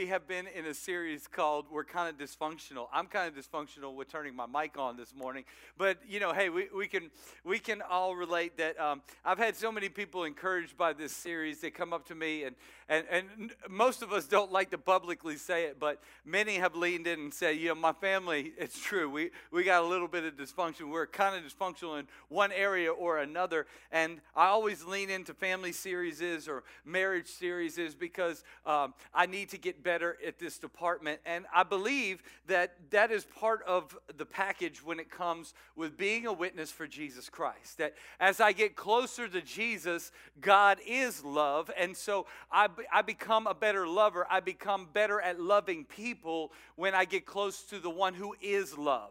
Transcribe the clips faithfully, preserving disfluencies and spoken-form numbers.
we have been in a series called We're Kind of Dysfunctional. I'm kind of dysfunctional with turning my mic on this morning. But, you know, hey, we, we can we can all relate that um, I've had so many people encouraged by this series. They come up to me, and, and, and most of us don't like to publicly say it, but many have leaned in and said, you know, my family, it's true. We, we got a little bit of dysfunction. We're kind of dysfunctional in one area or another. And I always lean into family series or marriage series because um, I need to get better at this department. And I believe that that is part of the package when it comes with being a witness for Jesus Christ. That as I get closer to Jesus, God is love. And so I, be, I become a better lover. I become better at loving people when I get close to the one who is love.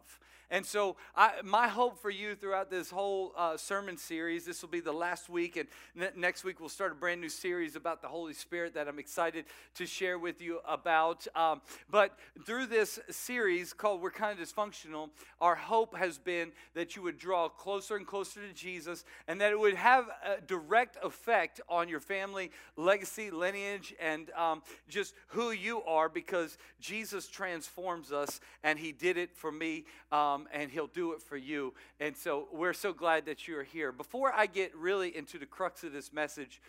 And so I, my hope for you throughout this whole uh, sermon series, this will be the last week, and ne next week we'll start a brand new series about the Holy Spirit that I'm excited to share with you about. Um, but through this series called We're Kind of Dysfunctional, our hope has been that you would draw closer and closer to Jesus, and that it would have a direct effect on your family, legacy, lineage, and um, just who you are, because Jesus transforms us, and he did it for me. Um, And he'll do it for you. And so we're so glad that you're here. Before I get really into the crux of this message,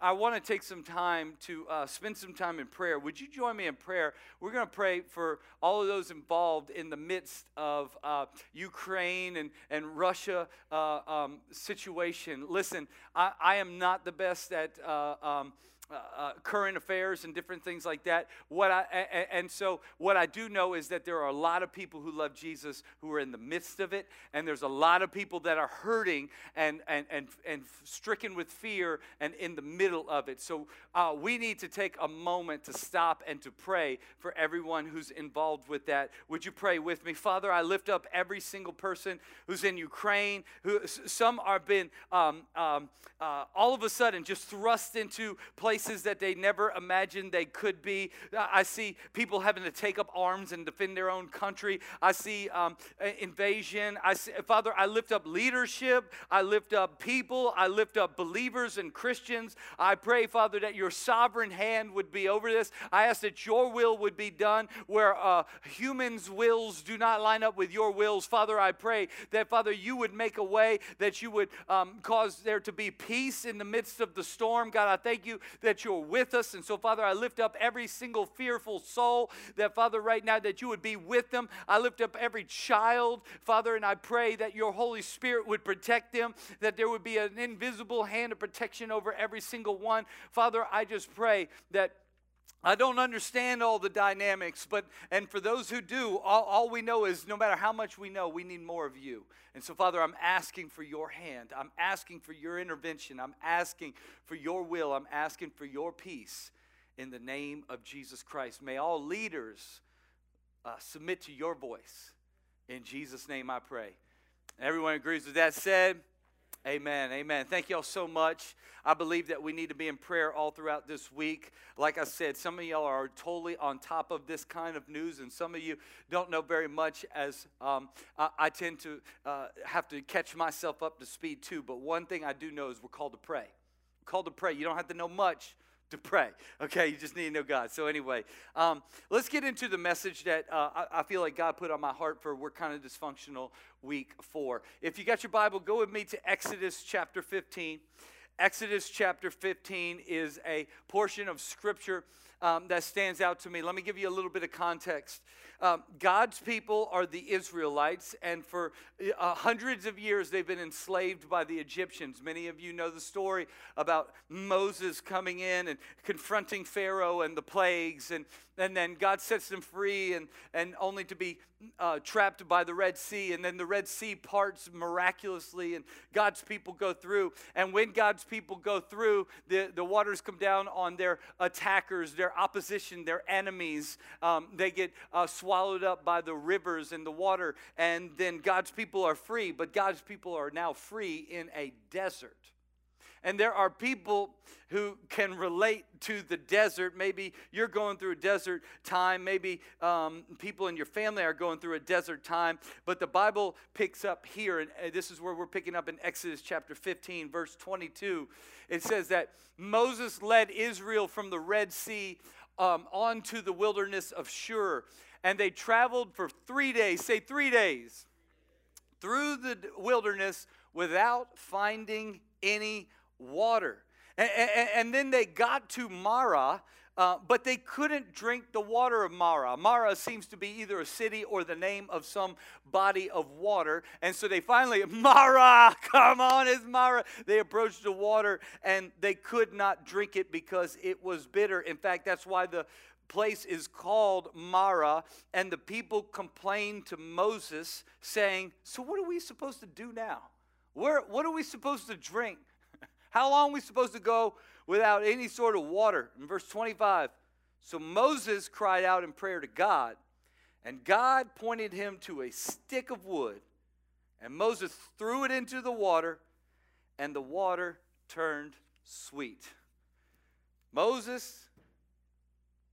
I want to take some time to uh, spend some time in prayer. Would you join me in prayer? We're going to pray for all of those involved in the midst of uh, Ukraine and, and Russia uh, um, situation. Listen, I, I am not the best at... Uh, um, Uh, current affairs and different things like that. What I, a, and so what I do know is that there are a lot of people who love Jesus who are in the midst of it, and there's a lot of people that are hurting and, and, and, and stricken with fear and in the middle of it. So uh, we need to take a moment to stop and to pray for everyone who's involved with that. Would you pray with me? Father, I lift up every single person who's in Ukraine, who some are been um, um, uh, all of a sudden just thrust into places that they never imagined they could be. I see people having to take up arms and defend their own country. I see um, invasion. I see, Father, I lift up leadership. I lift up people. I lift up believers and Christians. I pray, Father, that your sovereign hand would be over this. I ask that your will would be done where uh, humans' wills do not line up with your wills. Father, I pray that, Father, you would make a way, that you would um, cause there to be peace in the midst of the storm. God, I thank you that that you're with us. And so, Father, I lift up every single fearful soul, that, Father, right now, that you would be with them. I lift up every child, Father, and I pray that your Holy Spirit would protect them, that there would be an invisible hand of protection over every single one. Father, I just pray that I don't understand all the dynamics, but, and for those who do, all, all we know is no matter how much we know, we need more of you. And so, Father, I'm asking for your hand. I'm asking for your intervention. I'm asking for your will. I'm asking for your peace in the name of Jesus Christ. May all leaders uh, submit to your voice. In Jesus' name I pray. Everyone agrees with that said? Amen, amen. Thank y'all so much. I believe that we need to be in prayer all throughout this week. Like I said, some of y'all are totally on top of this kind of news, and some of you don't know very much, as um, I, I tend to uh, have to catch myself up to speed too. But one thing I do know is we're called to pray. We're called to pray. You don't have to know much to pray, okay? You just need to know God. So anyway, um, let's get into the message that uh, I, I feel like God put on my heart for We're Kind of Dysfunctional week four. If you got your Bible, go with me to Exodus chapter fifteen. Exodus chapter fifteen is a portion of Scripture um, that stands out to me. Let me give you a little bit of context. Um, God's people are the Israelites, and for uh, hundreds of years they've been enslaved by the Egyptians. Many of you know the story about Moses coming in and confronting Pharaoh and the plagues, and, and then God sets them free, and, and only to be uh, trapped by the Red Sea, and then the Red Sea parts miraculously, and God's people go through. And when God's people go through, the, the waters come down on their attackers, their opposition, their enemies. Um, they get uh, swallowed swallowed up by the rivers and the water, and then God's people are free, but God's people are now free in a desert. And there are people who can relate to the desert. Maybe you're going through a desert time. Maybe um, people in your family are going through a desert time. But the Bible picks up here, and this is where we're picking up in Exodus chapter fifteen, verse twenty-two. It says that Moses led Israel from the Red Sea um, on to the wilderness of Shur. And they traveled for three days, say three days, through the wilderness without finding any water. And, and, and then they got to Marah, uh, but they couldn't drink the water of Marah. Marah seems to be either a city or the name of some body of water. And so they finally, Marah, come on, it's Marah. They approached the water, and they could not drink it because it was bitter. In fact, that's why the place is called Marah, and the people complained to Moses, saying, so what are we supposed to do now? Where, what are we supposed to drink? How long are we supposed to go without any sort of water? In verse twenty-five, so Moses cried out in prayer to God, and God pointed him to a stick of wood, and Moses threw it into the water, and the water turned sweet. Moses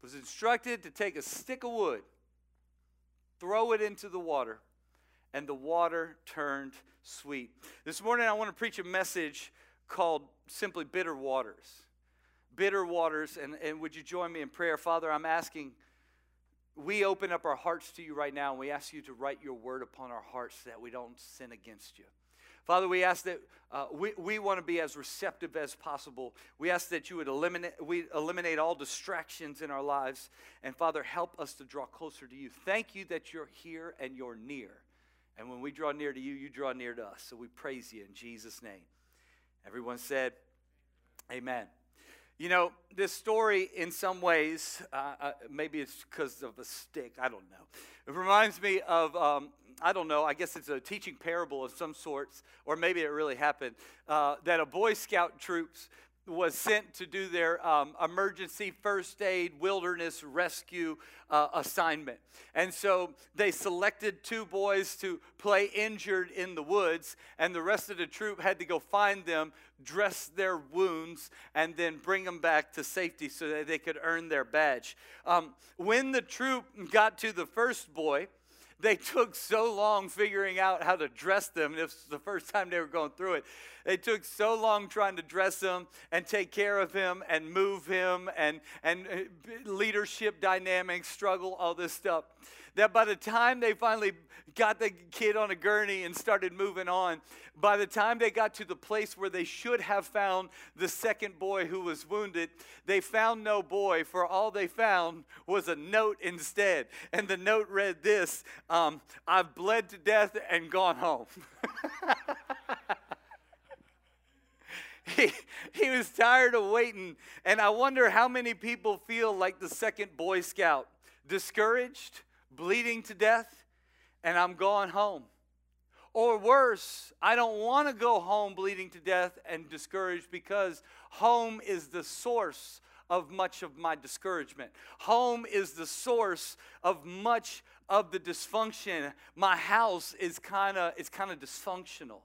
was instructed to take a stick of wood, throw it into the water, and the water turned sweet. This morning I want to preach a message called simply Bitter Waters. Bitter Waters, and, and would you join me in prayer? Father, I'm asking, we open up our hearts to you right now, and we ask you to write your word upon our hearts that we don't sin against you. Father, we ask that uh, we, we want to be as receptive as possible. We ask that you would eliminate, we eliminate all distractions in our lives. And Father, help us to draw closer to you. Thank you that you're here and you're near. And when we draw near to you, you draw near to us. So we praise you in Jesus' name. Everyone said, amen. You know, this story in some ways, uh, uh, maybe it's because of a stick, I don't know. It reminds me of, um, I don't know, I guess it's a teaching parable of some sorts, or maybe it really happened, uh, that a Boy Scout troops was sent to do their um, emergency first aid wilderness rescue uh, assignment. And so they selected two boys to play injured in the woods, and the rest of the troop had to go find them, dress their wounds, and then bring them back to safety so that they could earn their badge. Um, when the troop got to the first boy, they took so long figuring out how to dress them. And this was the first time they were going through it. They took so long trying to dress him and take care of him and move him and, and leadership dynamics, struggle, all this stuff, that by the time they finally got the kid on a gurney and started moving on, by the time they got to the place where they should have found the second boy who was wounded, they found no boy, for all they found was a note instead. And the note read this, um, I've bled to death and gone home. He, he was tired of waiting, and I wonder how many people feel like the second Boy Scout, discouraged, bleeding to death, and I'm going home. Or worse, I don't want to go home bleeding to death and discouraged, because home is the source of much of my discouragement. Home is the source of much of the dysfunction. My house is kind of it's kind of dysfunctional.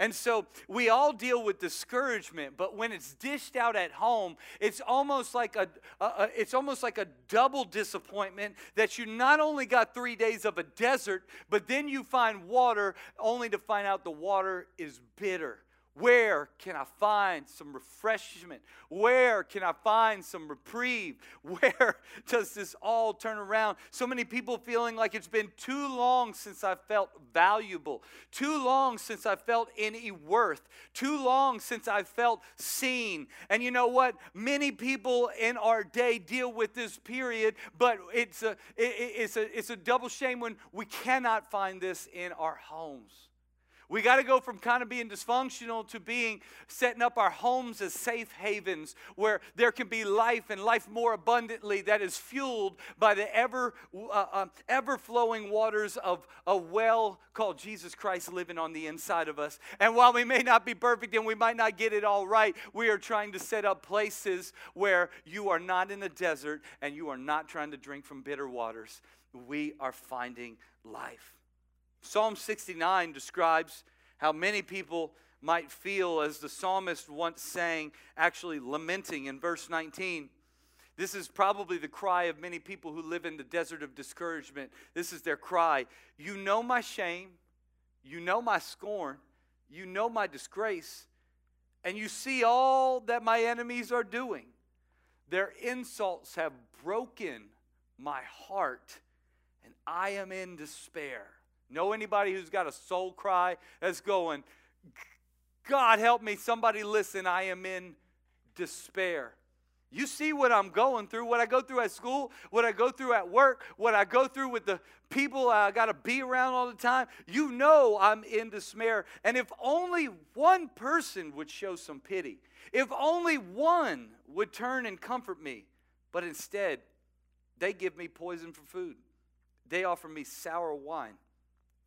And so we all deal with discouragement, but when it's dished out at home, it's almost like a, a, a it's almost like a double disappointment, that you not only got three days of a desert, but then you find water only to find out the water is bitter. Where can I find some refreshment? Where can I find some reprieve? Where does this all turn around? So many people feeling like it's been too long since I felt valuable, too long since I felt any worth, too long since I felt seen. And you know what? Many people in our day deal with this period, but it's a, it, it's a, it's a double shame when we cannot find this in our homes. We got to go from kind of being dysfunctional to being setting up our homes as safe havens where there can be life, and life more abundantly, that is fueled by the ever, uh, uh, ever-flowing waters of a well called Jesus Christ living on the inside of us. And while we may not be perfect and we might not get it all right, we are trying to set up places where you are not in the desert and you are not trying to drink from bitter waters. We are finding life. Psalm sixty-nine describes how many people might feel, as the psalmist once sang, actually lamenting in verse nineteen. This is probably the cry of many people who live in the desert of discouragement. This is their cry. You know my shame, you know my scorn, you know my disgrace, and you see all that my enemies are doing. Their insults have broken my heart, and I am in despair. Know anybody who's got a soul cry that's going, God help me, somebody listen, I am in despair. You see what I'm going through, what I go through at school, what I go through at work, what I go through with the people I got to be around all the time. You know I'm in despair. And if only one person would show some pity, if only one would turn and comfort me, but instead they give me poison for food. They offer me sour wine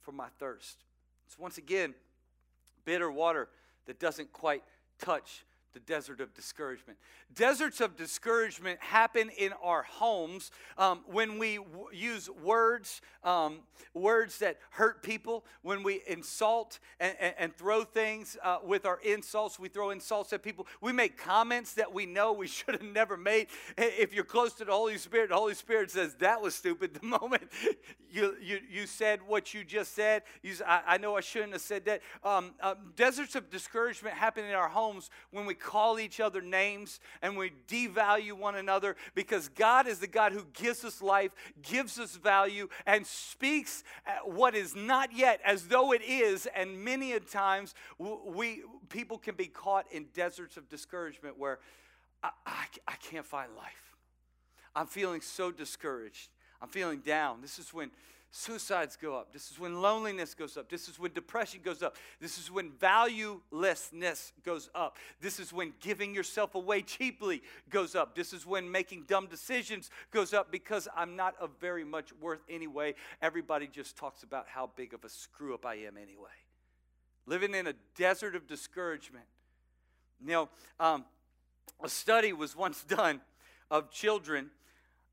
for my thirst. It's once again bitter water that doesn't quite touch the desert of discouragement. Deserts of discouragement happen in our homes um, when we w use words, um, words that hurt people, when we insult and, and, and throw things uh, with our insults. We throw insults at people. We make comments that we know we should have never made. If you're close to the Holy Spirit, the Holy Spirit says, that was stupid. The moment you, you, you said what you just said, you said, I, I know I shouldn't have said that. Um, uh, deserts of discouragement happen in our homes when we call each other names and we devalue one another, because God is the God who gives us life, gives us value, and speaks what is not yet as though it is. And many a times we people can be caught in deserts of discouragement where I, I, I can't find life. I'm feeling so discouraged. I'm feeling down. This is when suicides go up. This is when loneliness goes up. This is when depression goes up. This is when valuelessness goes up. This is when giving yourself away cheaply goes up. This is when making dumb decisions goes up, because I'm not of very much worth anyway. Everybody just talks about how big of a screw up I am anyway. Living in a desert of discouragement. Now, um, a study was once done of children.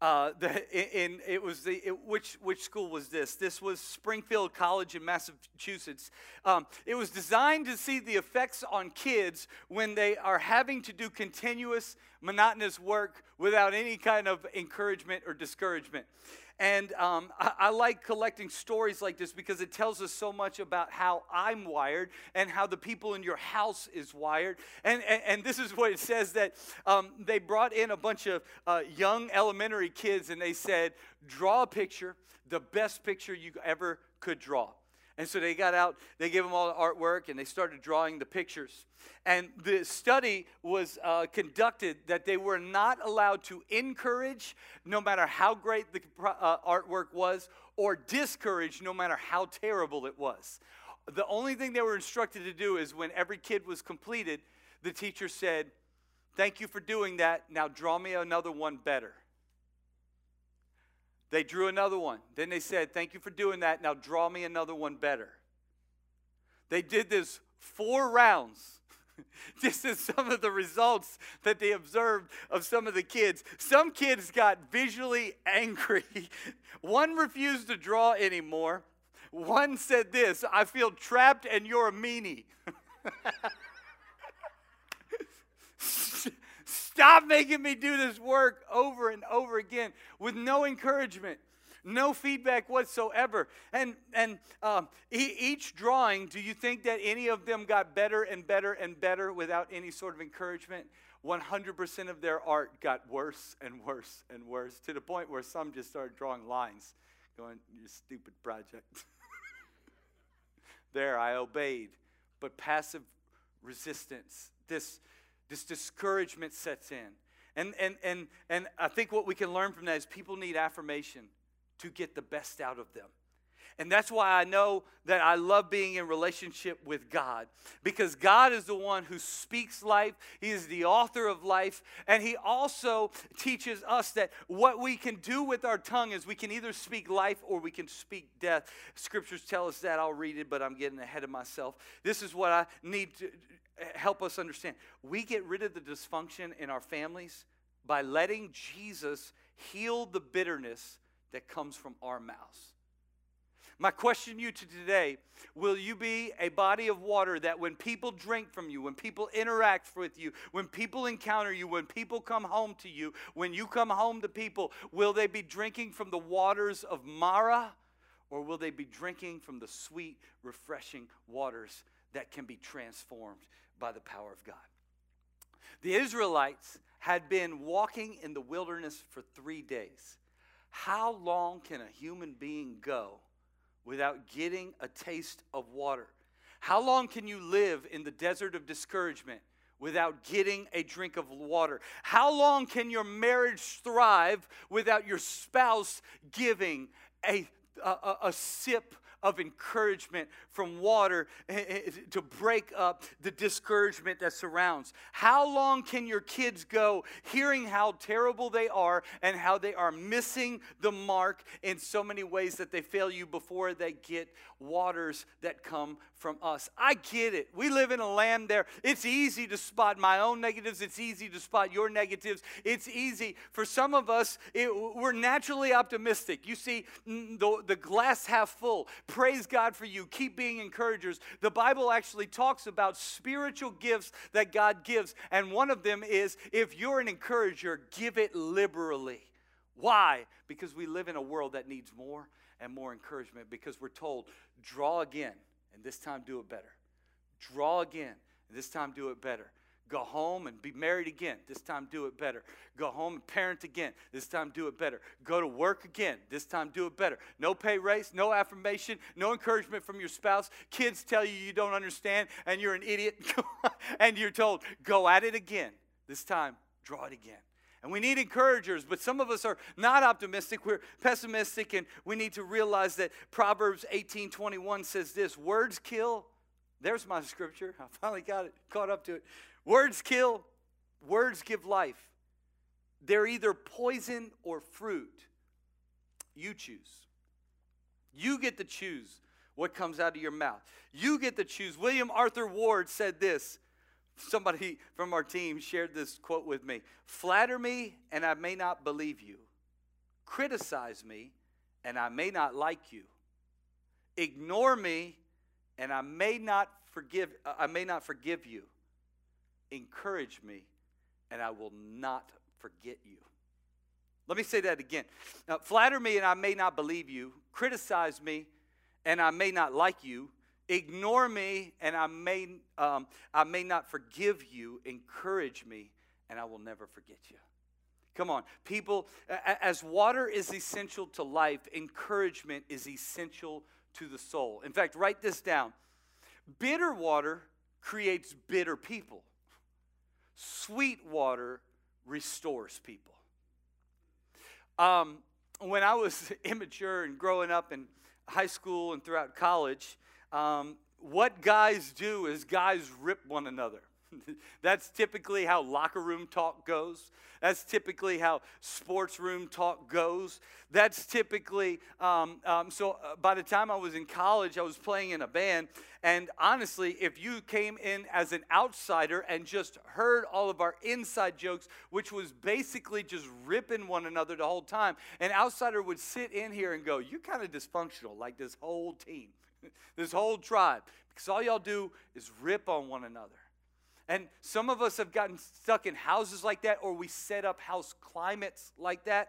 Uh, the, in, it was the, it, which, which school was this? This was Springfield College in Massachusetts. Um, it was designed to see the effects on kids when they are having to do continuous, monotonous work without any kind of encouragement or discouragement. And um, I, I like collecting stories like this because it tells us so much about how I'm wired and how the people in your house is wired. And, and, and this is what it says, that um, they brought in a bunch of uh, young elementary kids and they said, draw a picture, the best picture you ever could draw. And so they got out, they gave them all the artwork, and they started drawing the pictures. And the study was uh, conducted that they were not allowed to encourage, no matter how great the uh, artwork was, or discourage, no matter how terrible it was. The only thing they were instructed to do is when every kid was completed, the teacher said, thank you for doing that, now draw me another one better. They drew another one. Then they said, thank you for doing that. Now draw me another one better. They did this four rounds. This is some of the results that they observed of some of the kids. Some kids got visually angry. One refused to draw anymore. One said this, I feel trapped and you're a meanie. Stop making me do this work over and over again, with no encouragement, no feedback whatsoever. And, and um, e each drawing, do you think that any of them got better and better and better without any sort of encouragement? one hundred percent of their art got worse and worse and worse, to the point where some just started drawing lines, going, you stupid project. There, I obeyed. But passive resistance, this... This discouragement sets in. And, and, and, and I think what we can learn from that is people need affirmation to get the best out of them. And that's why I know that I love being in relationship with God, because God is the one who speaks life. He is the author of life. And he also teaches us that what we can do with our tongue is we can either speak life or we can speak death. Scriptures tell us that. I'll read it, but I'm getting ahead of myself. This is what I need to help us understand. We get rid of the dysfunction in our families by letting Jesus heal the bitterness that comes from our mouths. My question to you today, will you be a body of water that when people drink from you, when people interact with you, when people encounter you, when people come home to you, when you come home to people, will they be drinking from the waters of Marah, or will they be drinking from the sweet, refreshing waters that can be transformed by the power of God? The Israelites had been walking in the wilderness for three days. How long can a human being go without getting a taste of water? How long can you live in the desert of discouragement without getting a drink of water? How long can your marriage thrive without your spouse giving a, a, a sip of encouragement from water to break up the discouragement that surrounds? How long can your kids go hearing how terrible they are and how they are missing the mark in so many ways that they fail you before they get waters that come from us? I get it. We live in a land there. It's easy to spot my own negatives. It's easy to spot your negatives. It's easy. For some of us, it, we're naturally optimistic. You see, the, the glass half full. Praise God for you. Keep being encouragers. The Bible actually talks about spiritual gifts that God gives, and one of them is, if you're an encourager, give it liberally. Why? Because we live in a world that needs more and more encouragement, because we're told, draw again, and this time do it better. Draw again, and this time do it better. Go home and be married again. This time, do it better. Go home and parent again. This time, do it better. Go to work again. This time, do it better. No pay raise, no affirmation, no encouragement from your spouse. Kids tell you you don't understand and you're an idiot. And you're told, go at it again. This time, draw it again. And we need encouragers, but some of us are not optimistic. We're pessimistic, and we need to realize that Proverbs eighteen twenty-one says this, words kill. There's my scripture. I finally got it, caught up to it. Words kill, words give life. They're either poison or fruit. You choose. You get to choose what comes out of your mouth. You get to choose. William Arthur Ward said this. Somebody from our team shared this quote with me. Flatter me and I may not believe you. Criticize me and I may not like you. Ignore me and I may not forgive, I may not forgive you. Encourage me, and I will not forget you. Let me say that again. Now, flatter me, and I may not believe you. Criticize me, and I may not like you. Ignore me, and I may, um, I may not forgive you. Encourage me, and I will never forget you. Come on. People, as water is essential to life, encouragement is essential to the soul. In fact, write this down. Bitter water creates bitter people. Sweet water restores people. Um, when I was immature and growing up in high school and throughout college, um, what guys do is guys rip one another. That's typically how locker room talk goes. That's typically how sports room talk goes. That's typically, um, um, so by the time I was in college, I was playing in a band. And honestly, if you came in as an outsider and just heard all of our inside jokes, which was basically just ripping one another the whole time, an outsider would sit in here and go, you're kind of dysfunctional, like this whole team, this whole tribe, because all y'all do is rip on one another. And some of us have gotten stuck in houses like that, or we set up house climates like that,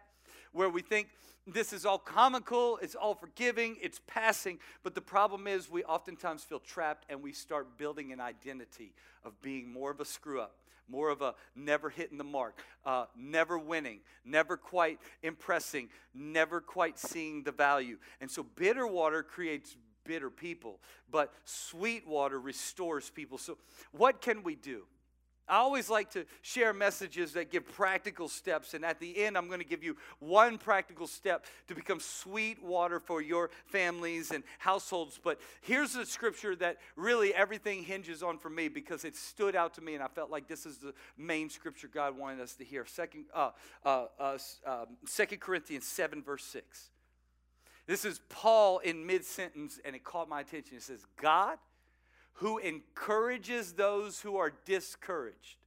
where we think this is all comical, it's all forgiving, it's passing. But the problem is we oftentimes feel trapped, and we start building an identity of being more of a screw-up, more of a never hitting the mark, uh, never winning, never quite impressing, never quite seeing the value. And so bitter water creates bitter people, but sweet water restores people. So what can we do? I always like to share messages that give practical steps, and at the end, I'm going to give you one practical step to become sweet water for your families and households. But here's the scripture that really everything hinges on for me, because it stood out to me, and I felt like this is the main scripture God wanted us to hear. Second, uh, uh, uh, uh, Second Corinthians seven, verse six. This is Paul in mid-sentence, and it caught my attention. It says, God, who encourages those who are discouraged,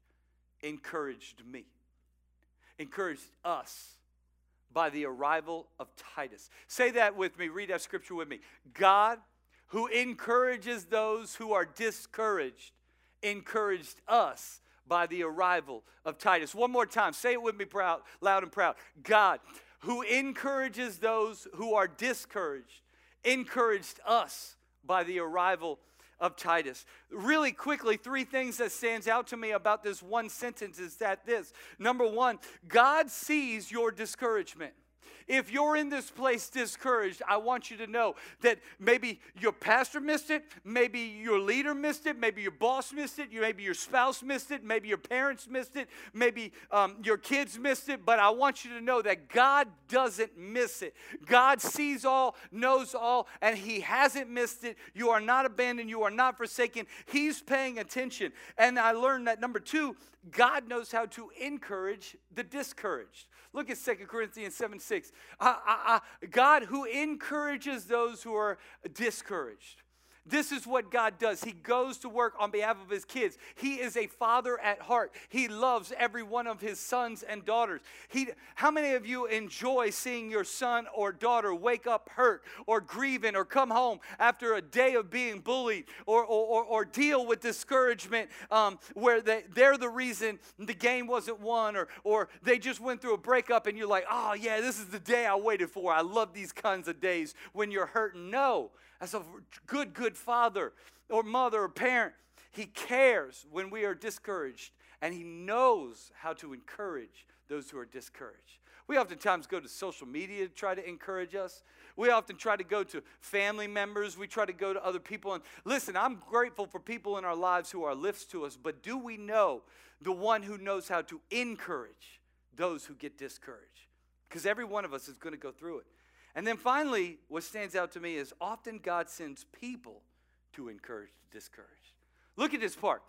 encouraged me, encouraged us by the arrival of Titus. Say that with me. Read that scripture with me. God, who encourages those who are discouraged, encouraged us by the arrival of Titus. One more time. Say it with me proud, loud and proud. God, who encourages those who are discouraged, encouraged us by the arrival of Titus. Really quickly, three things that stands out to me about this one sentence is that this. Number one, God sees your discouragement. If you're in this place discouraged, I want you to know that maybe your pastor missed it, maybe your leader missed it, maybe your boss missed it, maybe your spouse missed it, maybe your parents missed it, maybe um, your kids missed it, but I want you to know that God doesn't miss it. God sees all, knows all, and He hasn't missed it. You are not abandoned. You are not forsaken. He's paying attention. And I learned that, number two, God knows how to encourage the discouraged. Look at Second Corinthians seven six. Uh, uh, uh, God who encourages those who are discouraged. This is what God does. He goes to work on behalf of His kids. He is a father at heart. He loves every one of His sons and daughters. He, how many of you enjoy seeing your son or daughter wake up hurt or grieving or come home after a day of being bullied or, or, or, or deal with discouragement um, where they, they're the reason the game wasn't won or, or they just went through a breakup and you're like, oh, yeah, this is the day I waited for. I love these kinds of days when you're hurting. No. As a good, good father or mother or parent, He cares when we are discouraged, and He knows how to encourage those who are discouraged. We oftentimes go to social media to try to encourage us. We often try to go to family members. We try to go to other people. And listen, I'm grateful for people in our lives who are lifts to us, but do we know the one who knows how to encourage those who get discouraged? Because every one of us is going to go through it. And then finally, what stands out to me is often God sends people to encourage the discouraged. Look at this part.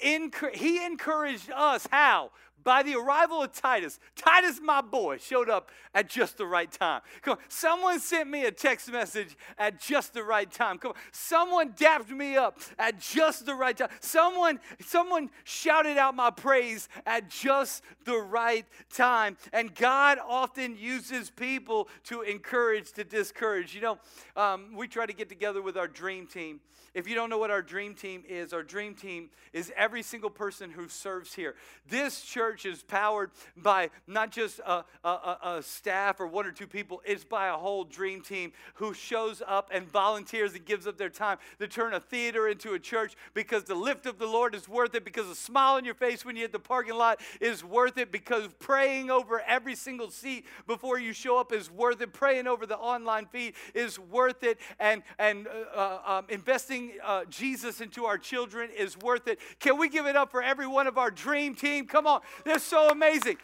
Encour- he encouraged us, how? By the arrival of Titus. Titus, my boy, showed up at just the right time. Come on. Someone sent me a text message at just the right time. Come on. Someone dapped me up at just the right time. Someone, someone shouted out my praise at just the right time. And God often uses people to encourage, to discourage. You know, um, we try to get together with our dream team. If you don't know what our dream team is, our dream team is every single person who serves here. This church is powered by not just a, a, a staff or one or two people. It's by a whole dream team who shows up and volunteers and gives up their time to turn a theater into a church, because the lift of the Lord is worth it, because a smile on your face when you hit the parking lot is worth it, because praying over every single seat before you show up is worth it, praying over the online feed is worth it, and, and uh, um, investing uh, Jesus into our children is worth it. Can we give it up for every one of our dream team? Come on. They're so amazing.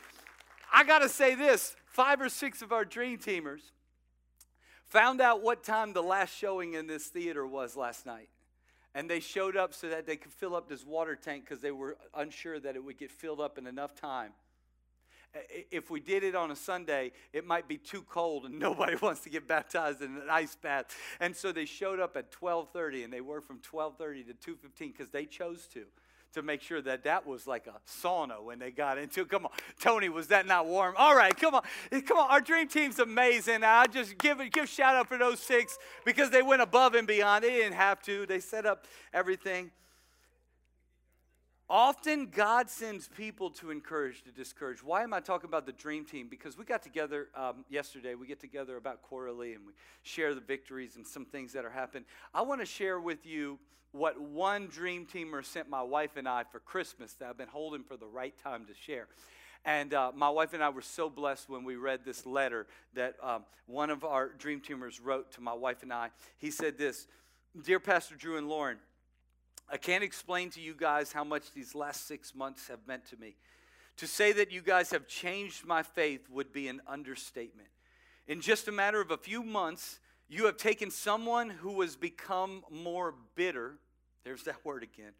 I got to say this. Five or six of our dream teamers found out what time the last showing in this theater was last night. And they showed up so that they could fill up this water tank, because they were unsure that it would get filled up in enough time. If we did it on a Sunday, it might be too cold and nobody wants to get baptized in an ice bath. And so they showed up at twelve thirty, and they worked from twelve thirty to two fifteen because they chose to. to make sure that that was like a sauna when they got into it. Come on, Tony, was that not warm? All right, come on. Come on, our dream team's amazing. I just give it, give shout out for those six, because they went above and beyond. They didn't have to. They set up everything. Often God sends people to encourage, to discourage. Why am I talking about the dream team? Because we got together um, yesterday. We get together about quarterly, and we share the victories and some things that are happening. I want to share with you what one dream teamer sent my wife and I for Christmas that I've been holding for the right time to share. And uh, my wife and I were so blessed when we read this letter that um, one of our dream teamers wrote to my wife and I. He said this: Dear Pastor Drew and Lauren, I can't explain to you guys how much these last six months have meant to me. To say that you guys have changed my faith would be an understatement. In just a matter of a few months, you have taken someone who has become more bitter, there's that word again,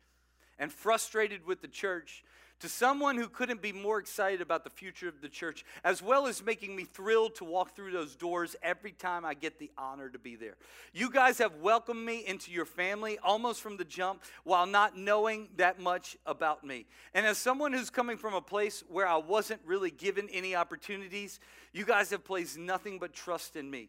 and frustrated with the church, to someone who couldn't be more excited about the future of the church, as well as making me thrilled to walk through those doors every time I get the honor to be there. You guys have welcomed me into your family almost from the jump, while not knowing that much about me. And as someone who's coming from a place where I wasn't really given any opportunities, you guys have placed nothing but trust in me.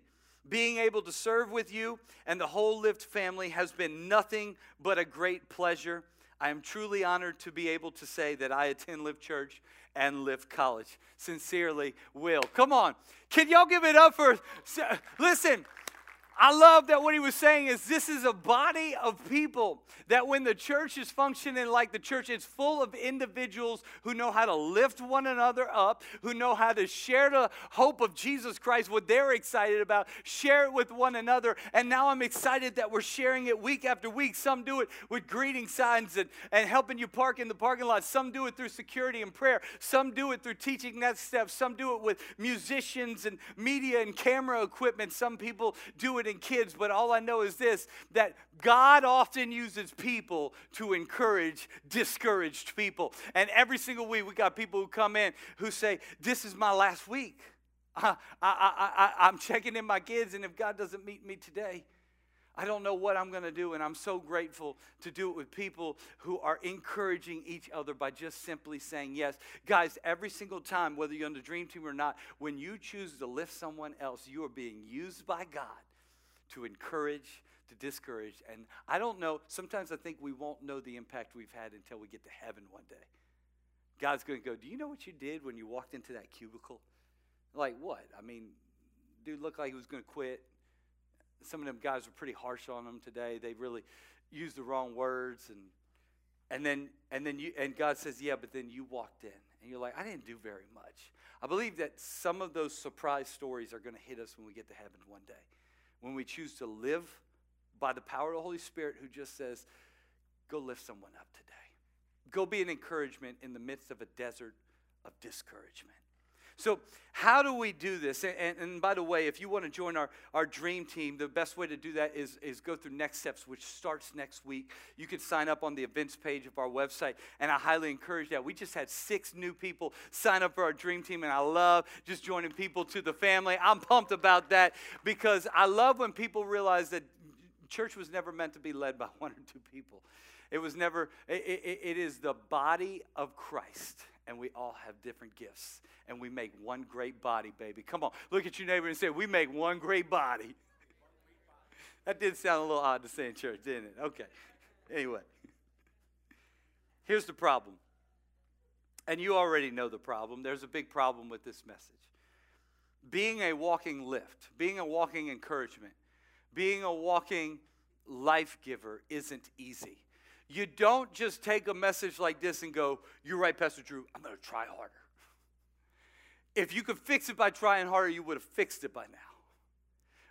Being able to serve with you and the whole Lift family has been nothing but a great pleasure. I am truly honored to be able to say that I attend Lift Church and Lift College. Sincerely, Will. Come on. Can y'all give it up for... Listen, I love that what he was saying is this is a body of people that when the church is functioning like the church, it's full of individuals who know how to lift one another up, who know how to share the hope of Jesus Christ, what they're excited about, share it with one another. And now I'm excited that we're sharing it week after week. Some do it with greeting signs and, and helping you park in the parking lot. Some do it through security and prayer. Some do it through teaching next steps. Some do it with musicians and media and camera equipment. Some people do it in kids, but all I know is this, that God often uses people to encourage discouraged people. And every single week, we got people who come in who say, this is my last week. I, I, I, I'm checking in my kids, and if God doesn't meet me today, I don't know what I'm going to do. And I'm so grateful to do it with people who are encouraging each other by just simply saying yes. Guys, every single time, whether you're on the dream team or not, when you choose to lift someone else, you are being used by God to encourage, to discourage. And I don't know, sometimes I think we won't know the impact we've had until we get to heaven one day. God's going to go, do you know what you did when you walked into that cubicle? Like what? I mean, dude looked like he was going to quit. Some of them guys were pretty harsh on him today. They really used the wrong words. And and then, and then you, and God says, yeah, but then you walked in. And you're like, I didn't do very much. I believe that some of those surprise stories are going to hit us when we get to heaven one day. When we choose to live by the power of the Holy Spirit who just says, go lift someone up today. Go be an encouragement in the midst of a desert of discouragement. So how do we do this? And, and, and by the way, if you want to join our, our dream team, the best way to do that is, is go through Next Steps, which starts next week. You can sign up on the events page of our website, and I highly encourage that. We just had six new people sign up for our dream team, and I love just joining people to the family. I'm pumped about that because I love when people realize that church was never meant to be led by one or two people. It was never, it, it, it is the body of Christ. And we all have different gifts. And we make one great body, baby. Come on, look at your neighbor and say, we make one great body. That did sound a little odd to say in church, didn't it? Okay. Anyway. Here's the problem. And you already know the problem. There's a big problem with this message. Being a walking lift, being a walking encouragement, being a walking life giver isn't easy. You don't just take a message like this and go, you're right, Pastor Drew, I'm going to try harder. If you could fix it by trying harder, you would have fixed it by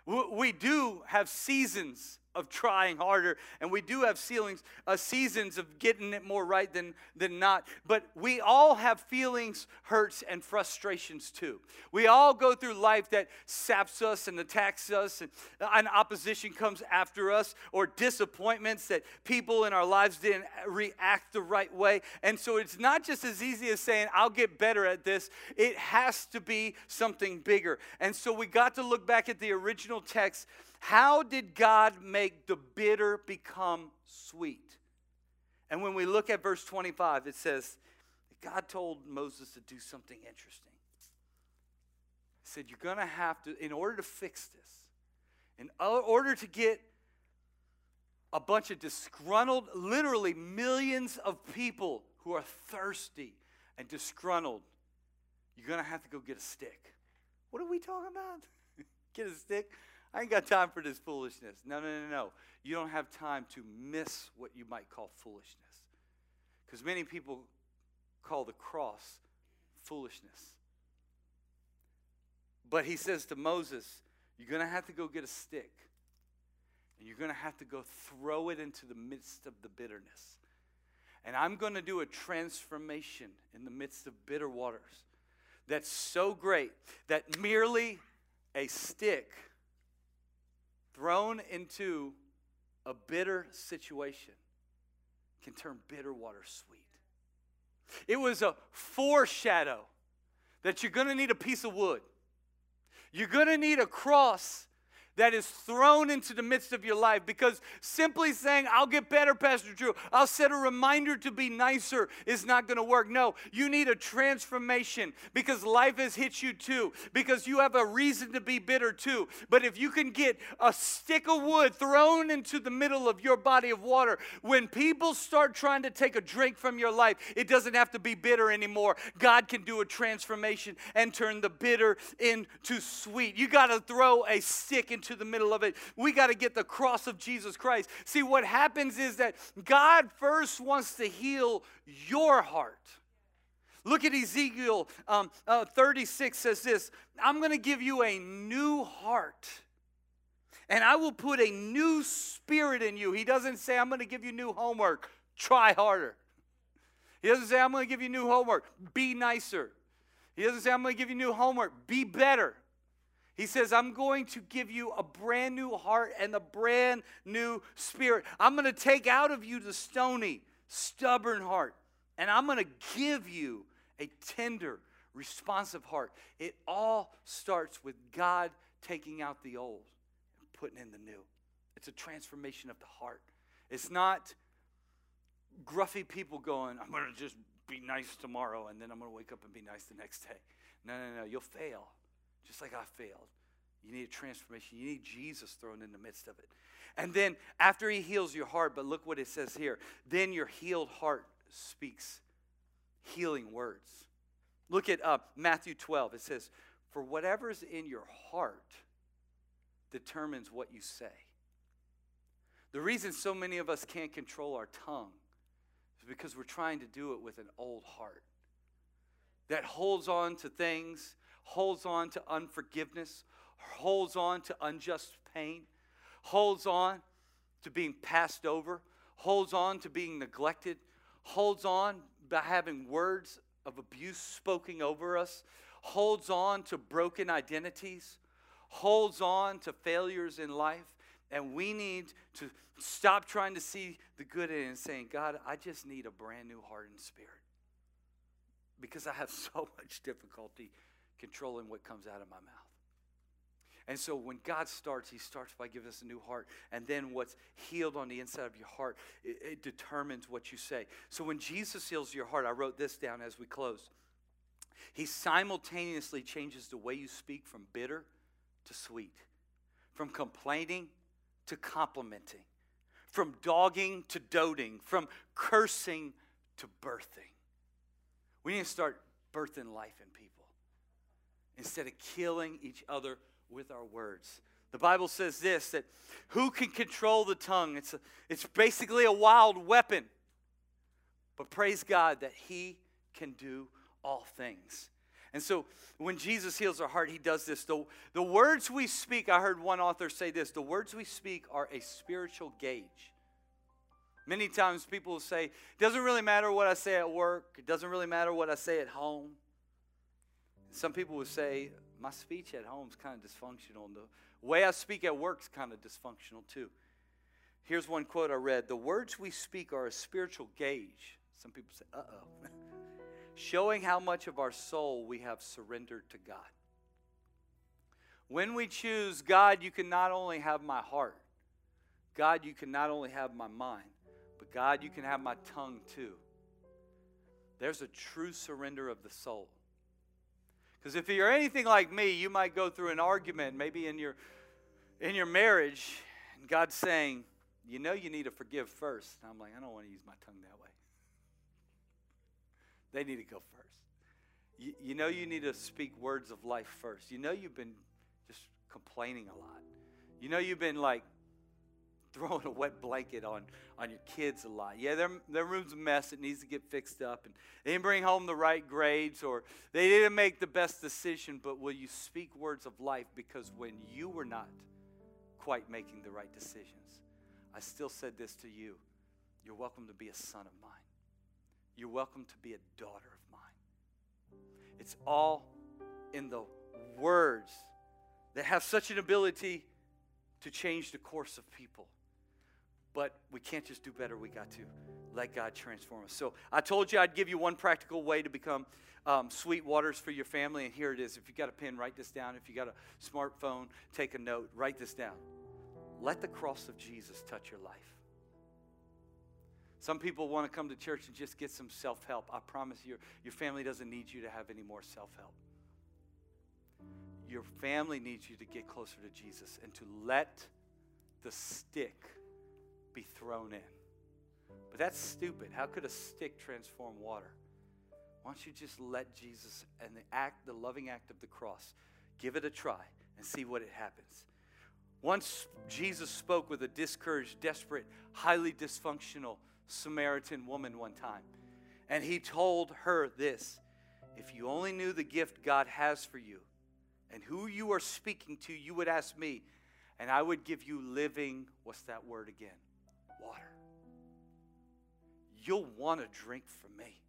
now. We do have seasons of trying harder, and we do have feelings, uh, seasons of getting it more right than, than not. But we all have feelings, hurts, and frustrations too. We all go through life that saps us and attacks us, and, and opposition comes after us, or disappointments that people in our lives didn't react the right way. And so it's not just as easy as saying, I'll get better at this. It has to be something bigger. And so we got to look back at the original text. How did God make the bitter become sweet? And when we look at verse twenty-five, it says, God told Moses to do something interesting. He said, you're going to have to, in order to fix this, in order to get a bunch of disgruntled, literally millions of people who are thirsty and disgruntled, you're going to have to go get a stick. What are we talking about? Get a stick? I ain't got time for this foolishness. No, no, no, no. You don't have time to miss what you might call foolishness. Because many people call the cross foolishness. But he says to Moses, you're going to have to go get a stick. And you're going to have to go throw it into the midst of the bitterness. And I'm going to do a transformation in the midst of bitter waters that's so great that merely a stick thrown into a bitter situation can turn bitter water sweet. It was a foreshadow that you're going to need a piece of wood. You're going to need a cross that is thrown into the midst of your life, because simply saying, I'll get better, Pastor Drew, I'll set a reminder to be nicer, is not going to work. No, you need a transformation, because life has hit you too, because you have a reason to be bitter too. But if you can get a stick of wood thrown into the middle of your body of water, when people start trying to take a drink from your life, it doesn't have to be bitter anymore. God can do a transformation and turn the bitter into sweet. You got to throw a stick into into the middle of it. We got to get the cross of Jesus Christ. See, what happens is that God first wants to heal your heart. Look at Ezekiel um, uh, thirty-six says this, I'm going to give you a new heart, and I will put a new spirit in you. He doesn't say, I'm going to give you new homework. Try harder. He doesn't say, I'm going to give you new homework. Be nicer. He doesn't say, I'm going to give you new homework. Be better. He says, I'm going to give you a brand new heart and a brand new spirit. I'm going to take out of you the stony, stubborn heart, and I'm going to give you a tender, responsive heart. It all starts with God taking out the old and putting in the new. It's a transformation of the heart. It's not gruffy people going, I'm going to just be nice tomorrow, and then I'm going to wake up and be nice the next day. No, no, no, you'll fail, just like I failed. You need a transformation. You need Jesus thrown in the midst of it. And then after he heals your heart, but look what it says here, then your healed heart speaks healing words. Look at uh, Matthew twelve. It says, for whatever is in your heart determines what you say. The reason so many of us can't control our tongue is because we're trying to do it with an old heart that holds on to things, holds on to unforgiveness, holds on to unjust pain, holds on to being passed over, holds on to being neglected, holds on by having words of abuse spoken over us, holds on to broken identities, holds on to failures in life. And we need to stop trying to see the good in it and saying, God, I just need a brand new heart and spirit, because I have so much difficulty controlling what comes out of my mouth. And so when God starts, he starts by giving us a new heart. And then what's healed on the inside of your heart, it, it determines what you say. So when Jesus heals your heart, I wrote this down as we close. He simultaneously changes the way you speak from bitter to sweet, from complaining to complimenting, from dogging to doting, from cursing to birthing. We need to start birthing life in people instead of killing each other with our words. The Bible says this, that who can control the tongue? It's, a, it's basically a wild weapon. But praise God that he can do all things. And so when Jesus heals our heart, he does this. The, the words we speak, I heard one author say this, the words we speak are a spiritual gauge. Many times people will say, it doesn't really matter what I say at work. It doesn't really matter what I say at home. Some people will say, my speech at home is kind of dysfunctional, and the way I speak at work is kind of dysfunctional too. Here's one quote I read. The words we speak are a spiritual gauge. Some people say, uh-oh. Showing how much of our soul we have surrendered to God. When we choose, God, you can not only have my heart. God, you can not only have my mind. But God, you can have my tongue too. There's a true surrender of the soul. Because if you're anything like me, you might go through an argument, maybe in your, in your marriage, and God's saying, you know you need to forgive first. And I'm like, I don't want to use my tongue that way. They need to go first. You, you know you need to speak words of life first. You know you've been just complaining a lot. You know you've been like throwing a wet blanket on, on your kids a lot. Yeah, their, their room's a mess. It needs to get fixed up. And they didn't bring home the right grades, or they didn't make the best decision. But will you speak words of life? Because when you were not quite making the right decisions, I still said this to you. You're welcome to be a son of mine. You're welcome to be a daughter of mine. It's all in the words that have such an ability to change the course of people. But we can't just do better. We got to let God transform us. So I told you I'd give you one practical way to become um, sweet waters for your family. And here it is. If you got a pen, write this down. If you got a smartphone, take a note. Write this down. Let the cross of Jesus touch your life. Some people want to come to church and just get some self-help. I promise you, your family doesn't need you to have any more self-help. Your family needs you to get closer to Jesus and to let the stick be thrown in. But that's stupid. How could a stick transform water? Why don't you just let Jesus and the act, the loving act of the cross, give it a try and see what it happens. Once Jesus spoke with a discouraged, desperate, highly dysfunctional Samaritan woman one time. And he told her this, if you only knew the gift God has for you and who you are speaking to, you would ask me, and I would give you living, what's that word again? Water. You'll want to drink from me.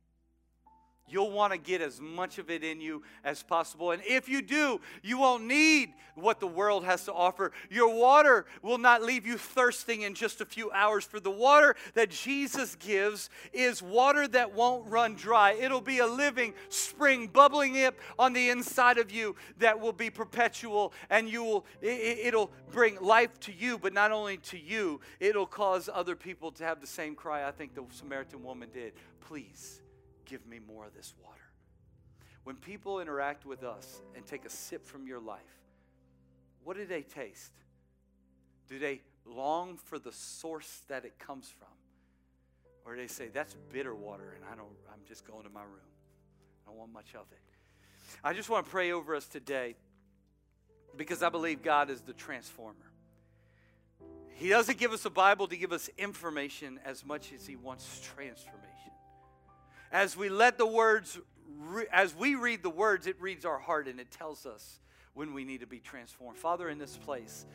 You'll want to get as much of it in you as possible. And if you do, you won't need what the world has to offer. Your water will not leave you thirsting in just a few hours. For the water that Jesus gives is water that won't run dry. It'll be a living spring bubbling up on the inside of you that will be perpetual. And you will, it'll bring life to you, but not only to you, it'll cause other people to have the same cry I think the Samaritan woman did. Please. Give me more of this water. When people interact with us and take a sip from your life, what do they taste? Do they long for the source that it comes from? Or do they say, that's bitter water and I don't, I'm just going to my room. I don't want much of it. I just want to pray over us today because I believe God is the transformer. He doesn't give us a Bible to give us information as much as he wants transformation. As we let the words, as we read the words, it reads our heart and it tells us when we need to be transformed. Father, in this place,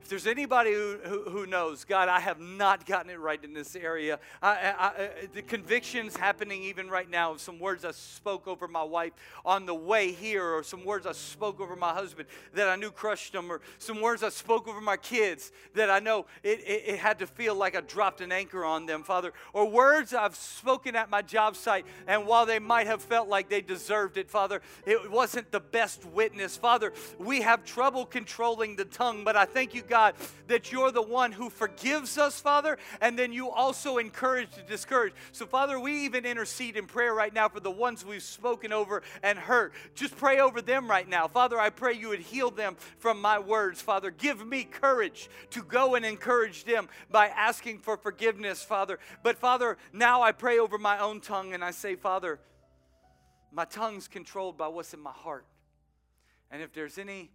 if there's anybody who, who, who knows, God, I have not gotten it right in this area. I, I, I, the conviction's happening even right now of some words I spoke over my wife on the way here, or some words I spoke over my husband that I knew crushed him, or some words I spoke over my kids that I know it, it, it had to feel like I dropped an anchor on them, Father, or words I've spoken at my job site, and while they might have felt like they deserved it, Father, it wasn't the best witness. Father, we have trouble controlling the tongue, but I thank you, God, that you're the one who forgives us, Father, and then you also encourage to discourage. So, Father, we even intercede in prayer right now for the ones we've spoken over and hurt. Just pray over them right now. Father, I pray you would heal them from my words, Father. Give me courage to go and encourage them by asking for forgiveness, Father. But, Father, now I pray over my own tongue and I say, Father, my tongue's controlled by what's in my heart. And if there's any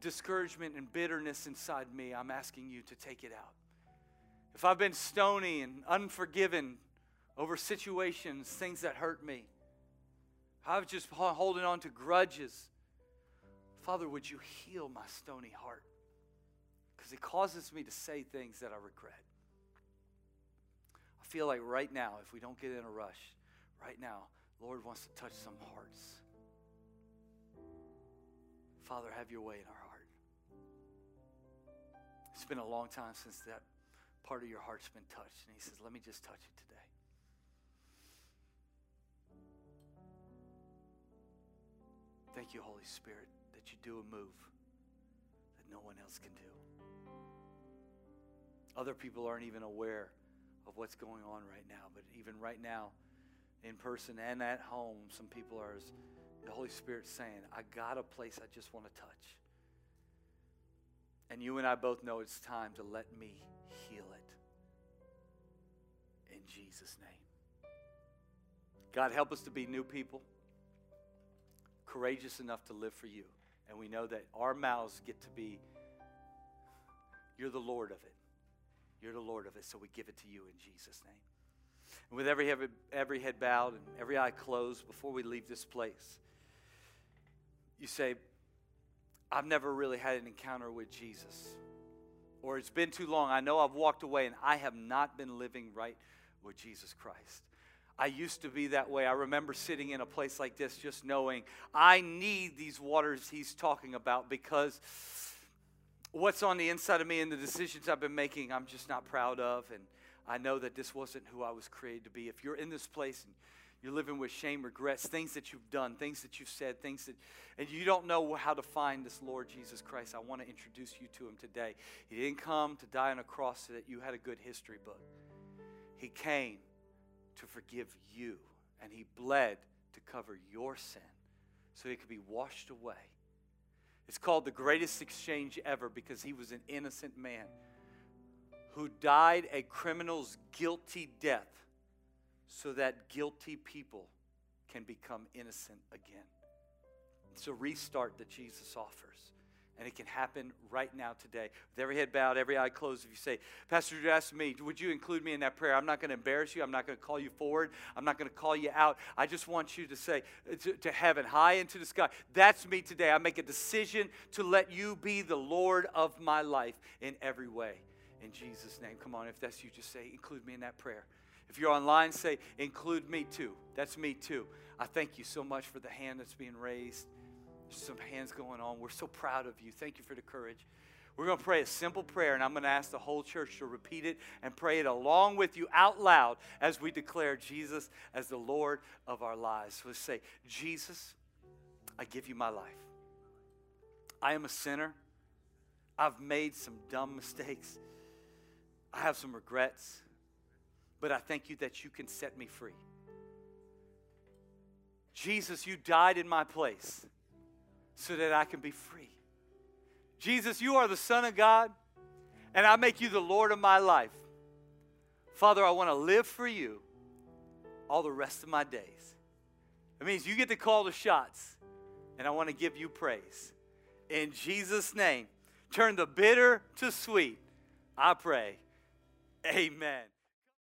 discouragement and bitterness inside me, I'm asking you to take it out. If I've been stony and unforgiven over situations, things that hurt me, I've just holding on to grudges, Father, would you heal my stony heart? Because it causes me to say things that I regret. I feel like right now, if we don't get in a rush, right now, Lord wants to touch some hearts. Father, have your way in our heart. It's been a long time since that part of your heart's been touched. And he says, let me just touch it today. Thank you, Holy Spirit, that you do a move that no one else can do. Other people aren't even aware of what's going on right now. But even right now, in person and at home, some people are as... The Holy Spirit's saying, I got a place I just want to touch. And you and I both know it's time to let me heal it. In Jesus' name. God, help us to be new people, courageous enough to live for you. And we know that our mouths get to be, you're the Lord of it. You're the Lord of it, so we give it to you in Jesus' name. And with every, every, every head bowed and every eye closed, before we leave this place, you say, I've never really had an encounter with Jesus. Or it's been too long. I know I've walked away and I have not been living right with Jesus Christ. I used to be that way. I remember sitting in a place like this just knowing I need these waters he's talking about, because what's on the inside of me and the decisions I've been making, I'm just not proud of. And I know that this wasn't who I was created to be. If you're in this place and you're living with shame, regrets, things that you've done, things that you've said, things that, and you don't know how to find this Lord Jesus Christ, I want to introduce you to him today. He didn't come to die on a cross so that you had a good history book. He came to forgive you, and he bled to cover your sin so it could be washed away. It's called the greatest exchange ever, because he was an innocent man who died a criminal's guilty death so that guilty people can become innocent again. It's a restart that Jesus offers. And it can happen right now today. With every head bowed, every eye closed, if you say, Pastor Drew asked me, would you include me in that prayer? I'm not going to embarrass you. I'm not going to call you forward. I'm not going to call you out. I just want you to say to, to heaven, high into the sky, that's me today. I make a decision to let you be the Lord of my life in every way. In Jesus' name, come on, if that's you, just say, include me in that prayer. If you're online, say, include me too. That's me too. I thank you so much for the hand that's being raised. Some hands going on. We're so proud of you. Thank you for the courage. We're going to pray a simple prayer, and I'm going to ask the whole church to repeat it and pray it along with you out loud as we declare Jesus as the Lord of our lives. So let's say, Jesus, I give you my life. I am a sinner. I've made some dumb mistakes. I have some regrets, but I thank you that you can set me free. Jesus, you died in my place so that I can be free. Jesus, you are the Son of God, and I make you the Lord of my life. Father, I want to live for you all the rest of my days. It means you get to call the shots, and I want to give you praise. In Jesus' name, turn the bitter to sweet, I pray. Amen.